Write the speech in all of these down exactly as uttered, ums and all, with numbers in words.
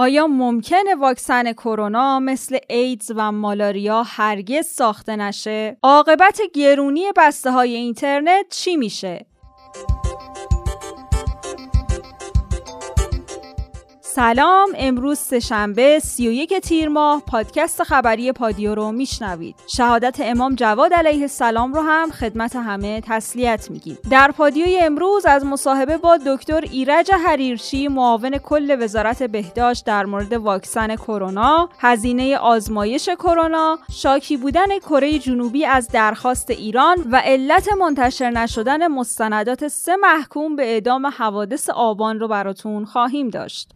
آیا ممکنه واکسن کرونا مثل ایدز و مالاریا هرگز ساخته نشه؟ عاقبت گرونی بسته های اینترنت چی میشه؟ سلام، امروز سه‌شنبه سی و یک تیر ماه پادکست خبری پادیو رو میشنوید. شهادت امام جواد علیه السلام رو هم خدمت همه تسلیت میگیم. در پادیوی امروز از مصاحبه با دکتر ایرج حریرچی، معاون کل وزارت بهداشت در مورد واکسن کرونا، هزینه آزمایش کرونا، شاکی بودن کره جنوبی از درخواست ایران و علت منتشر نشدن مستندات سه محکوم به اعدام حوادث آبان رو براتون خواهیم داشت.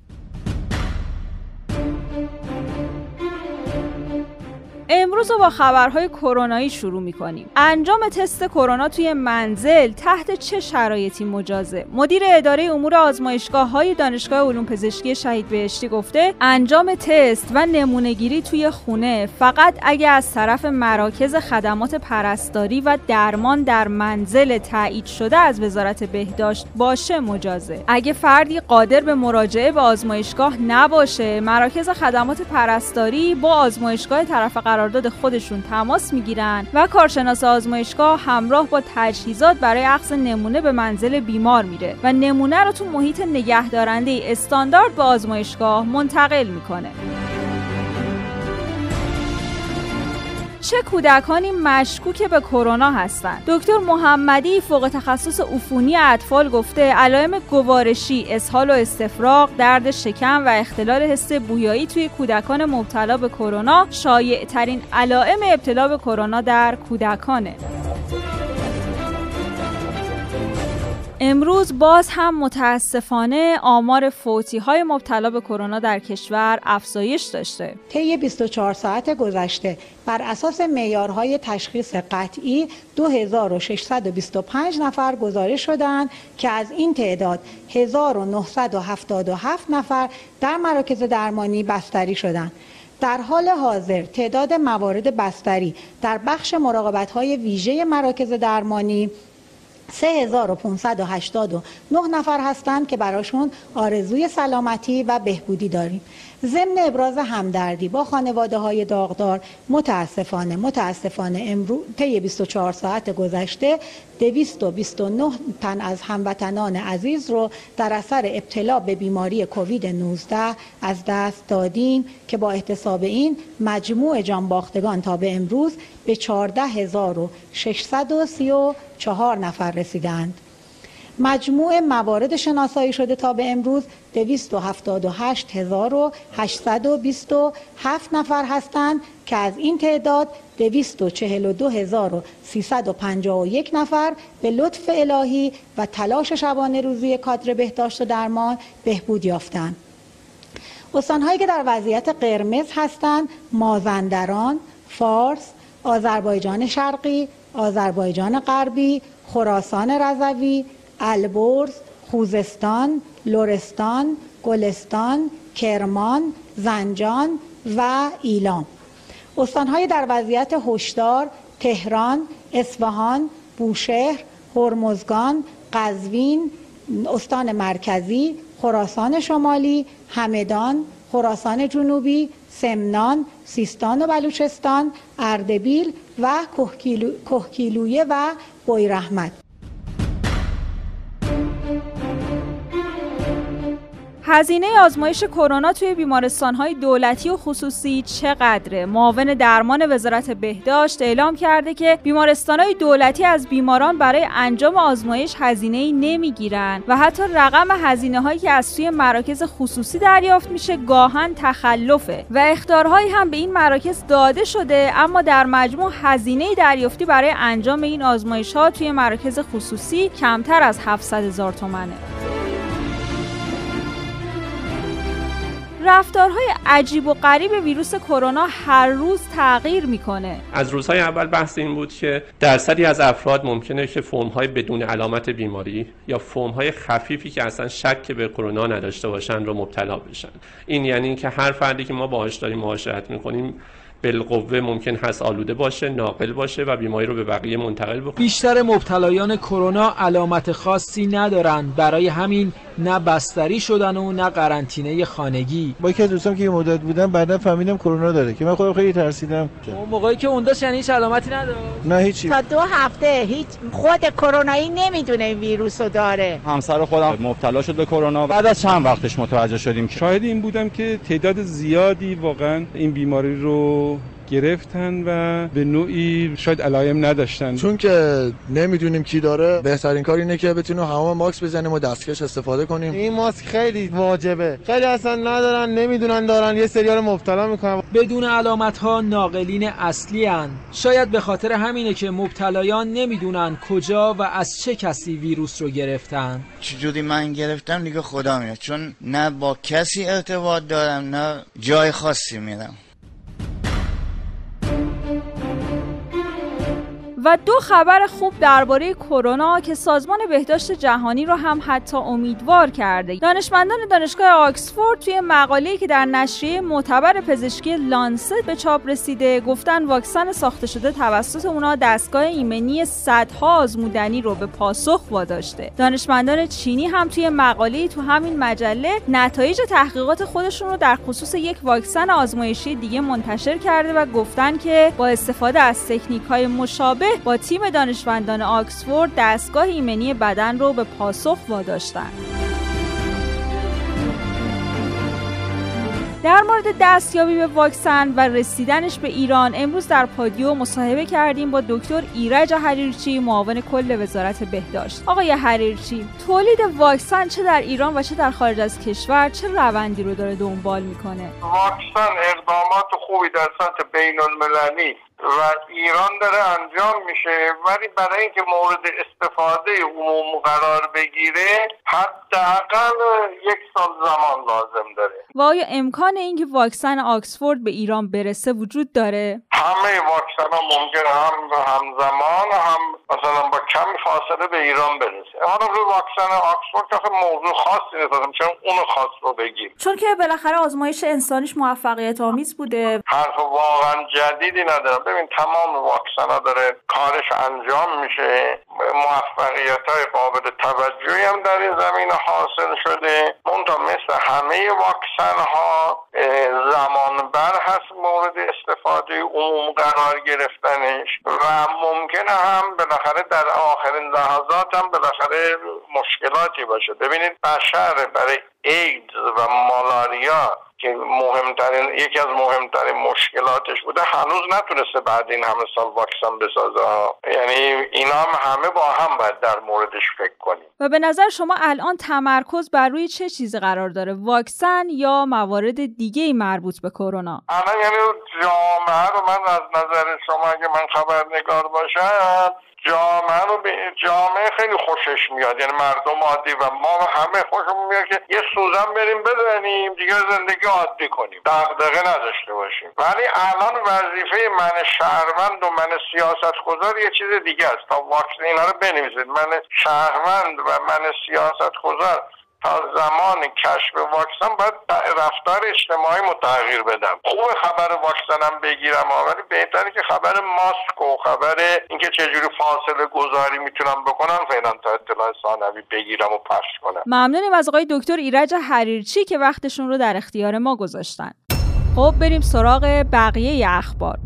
امروز رو با خبرهای کرونایی شروع می‌کنیم. انجام تست کرونا توی منزل تحت چه شرایطی مجازه؟ مدیر اداره امور آزمایشگاه‌های دانشگاه علوم پزشکی شهید بهشتی گفته انجام تست و نمونه‌گیری توی خونه فقط اگه از طرف مراکز خدمات پرستاری و درمان در منزل تایید شده از وزارت بهداشت باشه مجازه. اگه فردی قادر به مراجعه به آزمایشگاه نباشه، مراکز خدمات پرستاری با آزمایشگاه طرف قرار قرارداد خودشون تماس میگیرن و کارشناس آزمایشگاه همراه با تجهیزات برای اخذ نمونه به منزل بیمار میره و نمونه رو تو محیط نگهدارنده استاندارد به آزمایشگاه منتقل میکنه. چه کودکانی مشکوک به کرونا هستند؟ دکتر محمدی، فوق تخصص عفونی اطفال، گفته علائم گوارشی، اسهال و استفراغ، درد شکم و اختلال حس بویایی توی کودکان مبتلا به کرونا شایع ترین علائم ابتلا به کرونا در کودکانه. امروز باز هم متاسفانه آمار فوتی‌های مبتلا به کرونا در کشور افزایش داشته. طی بیست و چهار ساعت گذشته بر اساس معیارهای تشخیص قطعی دو هزار و ششصد و بیست و پنج نفر گزارش شدند که از این تعداد هزار و نهصد و هفتاد و هفت نفر در مراکز درمانی بستری شدند. در حال حاضر تعداد موارد بستری در بخش مراقبت‌های ویژه مراکز درمانی سه هزار و پانصد و هشتاد و نه نفر هستند که براشون آرزوی سلامتی و بهبودی داریم. ضمن ابراز همدردی با خانواده‌های داغدار، متاسفانه متاسفانه امروز طی بیست و چهار ساعت گذشته دویست و بیست و نه تن از هموطنان عزیز رو در اثر ابتلا به بیماری کووید نوزده از دست دادیم که با احتساب این مجموع جانباختگان تا به امروز به چهارده هزار و ششصد و سی و چهار نفر رسیدند. مجموع موارد شناسایی شده تا به امروز دویست و هفتاد و هشت هزار و هشتصد و بیست و هفت نفر هستند که از این تعداد دویست و چهل و دو هزار و سیصد و پنجاه و یک نفر به لطف الهی و تلاش شبانه روزی کادر بهداشت و درمان بهبود یافتند. استان‌هایی که در وضعیت قرمز هستند مازندران، فارس، آذربایجان شرقی، آذربایجان غربی، خراسان رضوی، البرز، خوزستان، لرستان، گلستان، کرمان، زنجان و ایلام. استان‌های در وضعیت هشدار تهران، اصفهان، بوشهر، هرمزگان، قزوین، استان مرکزی، خراسان شمالی، همدان، خراسان جنوبی، سمنان، سیستان و بلوچستان، اردبیل و کهگیلویه و بویراحمد. هزینه آزمایش کرونا توی بیمارستان‌های دولتی و خصوصی چقدره؟ معاون درمان وزارت بهداشت اعلام کرده که بیمارستان‌های دولتی از بیماران برای انجام آزمایش هزینه‌ای نمی‌گیرن و حتی رقم هزینه‌هایی که از توی مراکز خصوصی دریافت میشه گاهن تخلفه و اخطارهایی هم به این مراکز داده شده، اما در مجموع هزینه دریافتی برای انجام این آزمایش‌ها توی مراکز خصوصی کمتر از هفتصد هزار تومانه. رفتارهای عجیب و غریب ویروس کرونا هر روز تغییر میکنه. از روزهای اول بحث این بود که درصدی از افراد ممکنه که فرم‌های بدون علامت بیماری یا فرم‌های خفیفی که اصلا شک به کرونا نداشته باشن رو مبتلا بشن. این یعنی که هر فردی که ما باهاش داریم معاشرت میکنیم بالقوه ممکن هست آلوده باشه، ناقل باشه و بیماری رو به بقیه منتقل بکنه. بیشتر مبتلایان کرونا علامت خاصی ندارند، برای همین نه بستری شدن و نه قرنطینه خانگی. با یکی از دوستام که یه مدت بودم بعدا فهمیدم کرونا داره که من خودم خیلی ترسیدم. اون موقعی که اون داشت یعنی هیچ علامتی نداره. نه هیچی. تا دو هفته هیچ خود کرونایی نمیدونه این ویروسو داره. همسر خودم مبتلا شد به کرونا. بعد از چند وقتش متوجه شدیم. شاهد این بودم که تعداد زیادی واقعا این بیماری رو گرفتن و به نوعی شاید علائم نداشتن. چون که نمیدونیم کی داره، بهترین کار اینه که بتونیم همه ماسک بزنیم و دستکش استفاده کنیم. این ماسک خیلی واجبه. خیلی اصلا ندارن، نمیدونن دارن، یه سریارو مبتلا میکنن. بدون علامت ها ناقلین اصلی ان. شاید به خاطر همینه که مبتلایان نمیدونن کجا و از چه کسی ویروس رو گرفتن. چجوری من گرفتم دیگه خدا میدونه، چون نه با کسی ارتباط دارم نه جای خاصی میرم. و دو خبر خوب درباره کرونا که سازمان بهداشت جهانی را هم حتی امیدوار کرده. دانشمندان دانشگاه آکسفورد توی مقاله‌ای که در نشریه معتبر پزشکی لانست به چاپ رسیده، گفتن واکسن ساخته شده توسط اونها دستگاه ایمنی صدها آزمودنی رو به پاسخ واداشته. دانشمندان چینی هم توی مقاله‌ای تو همین مجله نتایج تحقیقات خودشون رو در خصوص یک واکسن آزمایشی دیگه منتشر کرده و گفتن که با استفاده از تکنیک‌های مشابه با تیم دانشمندان آکسفورد دستگاه ایمنی بدن رو به پاسخ واداشتند. در مورد دستیابی به واکسن و رسیدنش به ایران امروز در پادیو مصاحبه کردیم با دکتر ایرج حریرچی، معاون کل وزارت بهداشت. آقای حریرچی، تولید واکسن چه در ایران و چه در خارج از کشور چه روندی رو داره دنبال میکنه؟ واکسن اقدامات خوبی در سطح بین‌المللی و ایران داره انجام میشه، ولی برای اینکه مورد استفاده عموم قرار بگیره حداقل یک سال زمان لازم داره. و آیا امکان اینکه واکسن آکسفورد به ایران برسه وجود داره؟ همه واکسن ها ممکنه هم همزمان هم مثلا با کم فاصله به ایران برسه. حالا روی واکسن آکسفورد که موضوع خاصی ندارم، چون اون خاص رو بگیم، چون که بالاخره آزمایش انسانیش موفقیت آمیز بوده. حرف واقعا جدیدی ندارم. این تمام واکسن ها داره کارش انجام میشه، موفقیت های قابل توجهی هم در این زمینه حاصل شده. منتها مثل همه واکسن ها زمان بر هست مورد استفاده عموم قرار گرفتنش و ممکنه هم بالاخره در آخرین لحظات هم بالاخره مشکلاتی باشه. ببینید بشر برای ایدز و مالاریا که مهمترین یکی از مهمترین مشکلاتش بوده هنوز نتونسته بعد این همه سال واکسن بسازه. یعنی اینا هم همه با هم باید در موردش فکر کنیم. و به نظر شما الان تمرکز بر روی چه چیزی قرار داره؟ واکسن یا موارد دیگه‌ای مربوط به کرونا؟ الان یعنی جامعه رو من از نظر شما اگه من خبرنگار باشم جامعه رو به جامعه خیلی خوشش میاد، یعنی مردم عادی و ما همه خوشمون میاد که یه سوزن بریم بزنیم دیگه، زندگی عادی کنیم، دغدغه نداشته باشیم. ولی الان وظیفه من شهروند و من سیاستگزار یه چیز دیگه است. تا واکسن اینا رو بنویسید، من شهروند و من سیاستگزار تا زمان کشف واکسن باید رفتار اجتماعی مو تغییر بدم. خوب خبر واکسنم بگیرم، ولی بهتره که خبر ماسک و خبر اینکه چجوری فاصله گذاری میتونم بکنم فعلا تا اطلاع ثانوی بگیرم و پخش کنم. ممنونیم از آقای دکتر ایرج حریرچی که وقتشون رو در اختیار ما گذاشتن. خب بریم سراغ بقیه اخبار.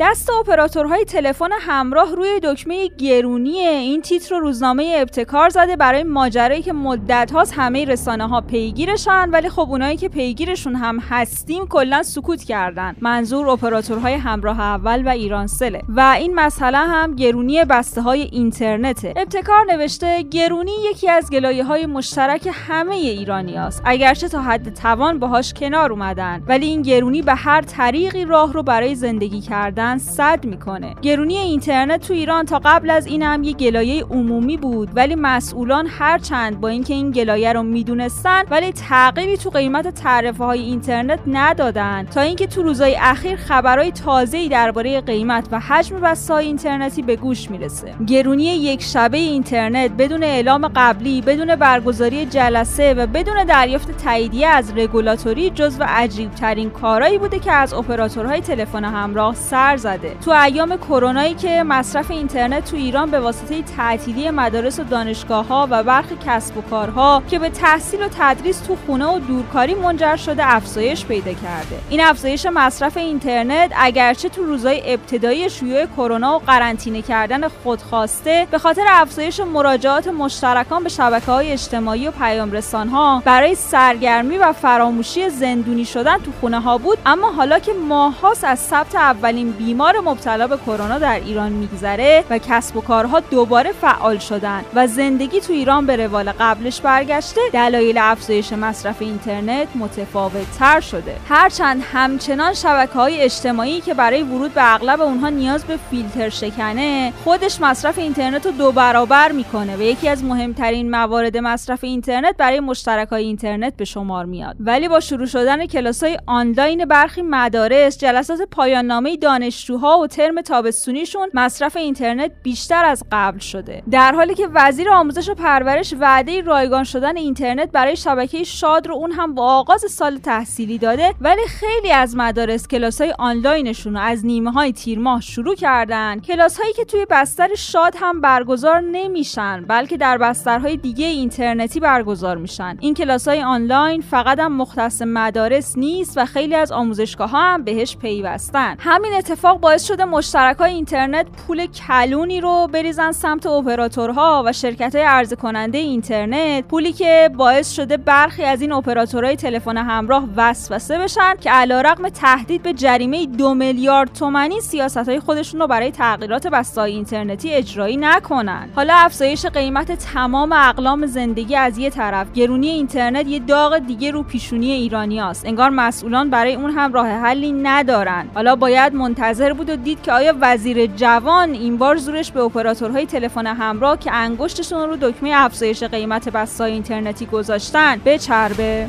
دست اپراتورهای تلفن همراه روی دکمه گرونی، این تیتر رو روزنامه ابتکار زده برای ماجرایی که مدت هاست همه رسانه ها پیگیرشن، ولی خب اونایی که پیگیرشون هم هستیم کلا سکوت کردن. منظور اپراتورهای همراه اول و ایرانسل و این مسئله هم گرونی بسته های اینترنته. ابتکار نوشته گرونی یکی از گلایه های مشترک همه ایرانیاست، اگرچه تا حد توان باهاش کنار اومدن، ولی این گرونی به هر طریقی راه رو برای زندگی کردن واقعا صد میکنه. گرونی اینترنت تو ایران تا قبل از این هم یه گلایه عمومی بود، ولی مسئولان هرچند با اینکه این گلایه رو میدونستن ولی تغییری تو قیمت تعرفه های اینترنت ندادن، تا اینکه تو روزهای اخیر خبرهای تازه‌ای درباره قیمت و حجم بسته‌های اینترنتی به گوش میرسه. گرونی یک شبه اینترنت بدون اعلام قبلی، بدون برگزاری جلسه و بدون دریافت تاییدیه از رگولاتوری جزو عجیب‌ترین کارایی بوده که از اپراتورهای تلفن همراه سر زده. تو ایام کرونایی که مصرف اینترنت تو ایران به واسطه تعطیلی مدارس و دانشگاه‌ها و برخی کسب و کارها که به تحصیل و تدریس تو خونه و دورکاری منجر شده افزایش پیدا کرده. این افزایش مصرف اینترنت اگرچه تو روزهای ابتدایی شیوع کرونا و قرنطینه کردن خودخواسته به خاطر افزایش مراجعات مشترکان به شبکه‌های اجتماعی و پیام‌رسان‌ها برای سرگرمی و فراموشی زندونی شدن تو خونه‌ها بود، اما حالا که ماه‌هاست از ثبت اولین بیمار مبتلا به کرونا در ایران می‌گذره و کسب و کارها دوباره فعال شدن و زندگی تو ایران به روال قبلش برگشته، دلایل افزایش مصرف اینترنت متفاوت‌تر شده. هرچند همچنان شبکه‌های اجتماعی که برای ورود به اغلب اونها نیاز به فیلتر شکنه، خودش مصرف اینترنت رو دو برابر می‌کنه و یکی از مهمترین موارد مصرف اینترنت برای مشترک‌های اینترنت به شمار میاد. ولی با شروع شدن کلاس‌های آنلاین برخی مدارس، جلسات پایان نامه دانشجوها و ترم تابستونیشون، مصرف اینترنت بیشتر از قبل شده. در حالی که وزیر آموزش و پرورش وعده رایگان شدن اینترنت برای شبکه شاد رو اون هم با آغاز سال تحصیلی داده، ولی خیلی از مدارس کلاس‌های آنلاینشون رو از نیمه‌های تیر ماه شروع کردن. کلاس‌هایی که توی بستر شاد هم برگزار نمیشن، بلکه در بسترهای دیگه اینترنتی برگزار میشن. این کلاس‌های آنلاین فقط هم مختص مدارس نیست و خیلی از آموزشگاه‌ها هم بهش پیوستن. همین اتفاق باعث شده مشترکای اینترنت پول کلونی رو بریزن سمت اپراتورها و شرکت‌های عرضه کننده اینترنت، پولی که باعث شده برخی از این اپراتورهای تلفن همراه وسوسه بشن که علیرغم تهدید به جریمه دو میلیارد تومانی سیاست‌های خودشون رو برای تغییرات بسته‌های اینترنتی اجرایی نکنن. حالا افزایش قیمت تمام اقلام زندگی از یه طرف، گرونی اینترنت یه داغ دیگه رو پیشونی ایرانیاست. انگار مسئولان برای اون هم راه حلی ندارن. حالا باید منتظر بود و دید که آیا وزیر جوان این بار زورش به اپراتورهای تلفن همراه که انگشتشون رو دکمه افزایش قیمت بسته‌های اینترنتی گذاشتن بچربه.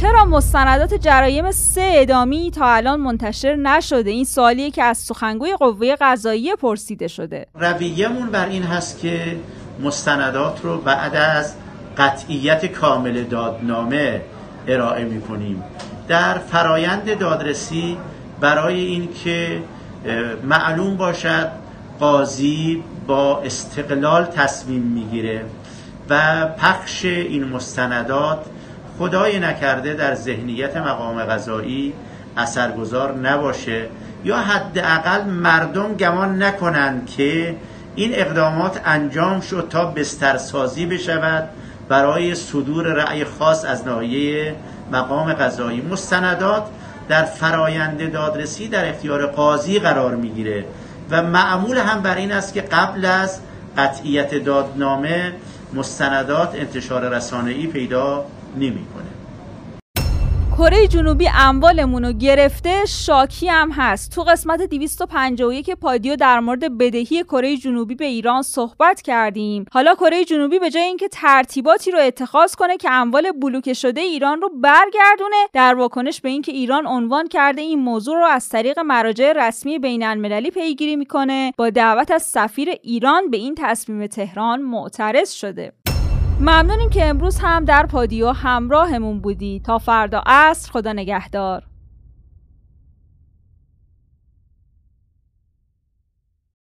چرا مستندات جرایم سه اعدامی تا الان منتشر نشده؟ این سوالیه که از سخنگوی قوه قضاییه پرسیده شده. رویه‌مون بر این هست که مستندات رو بعد از قطعیت کامل دادنامه ارائه می‌کنیم. در فرایند دادرسی برای اینکه معلوم باشد قاضی با استقلال تصمیم می‌گیره و پخش این مستندات خدای نکرده در ذهنیت مقام قضایی اثرگذار نباشه یا حداقل مردم گمان نکنند که این اقدامات انجام شد تا بسترسازی بشود برای صدور رأی خاص از ناحیه مقام قضایی. مستندات در فرایند دادرسی در اختیار قاضی قرار میگیره و معمول هم بر این است که قبل از قطعیت دادنامه مستندات انتشار رسانه‌ای پیدا نمی‌کنه. کره جنوبی اموالمون رو گرفته، شاکی هم هست. تو قسمت دویست و پنجاه و یک پادیو در مورد بدهی کره جنوبی به ایران صحبت کردیم. حالا کره جنوبی به جای اینکه ترتیباتی رو اتخاذ کنه که اموال بلوکه شده ایران رو برگردونه، در واکنش به اینکه ایران عنوان کرده این موضوع رو از طریق مراجع رسمی بین‌المللی پیگیری میکنه، با دعوت از سفیر ایران به این تصمیم تهران معترض شده. ممنونیم که امروز هم در پادیو همراهمون بودی. تا فردا عصر، خدا نگهدار.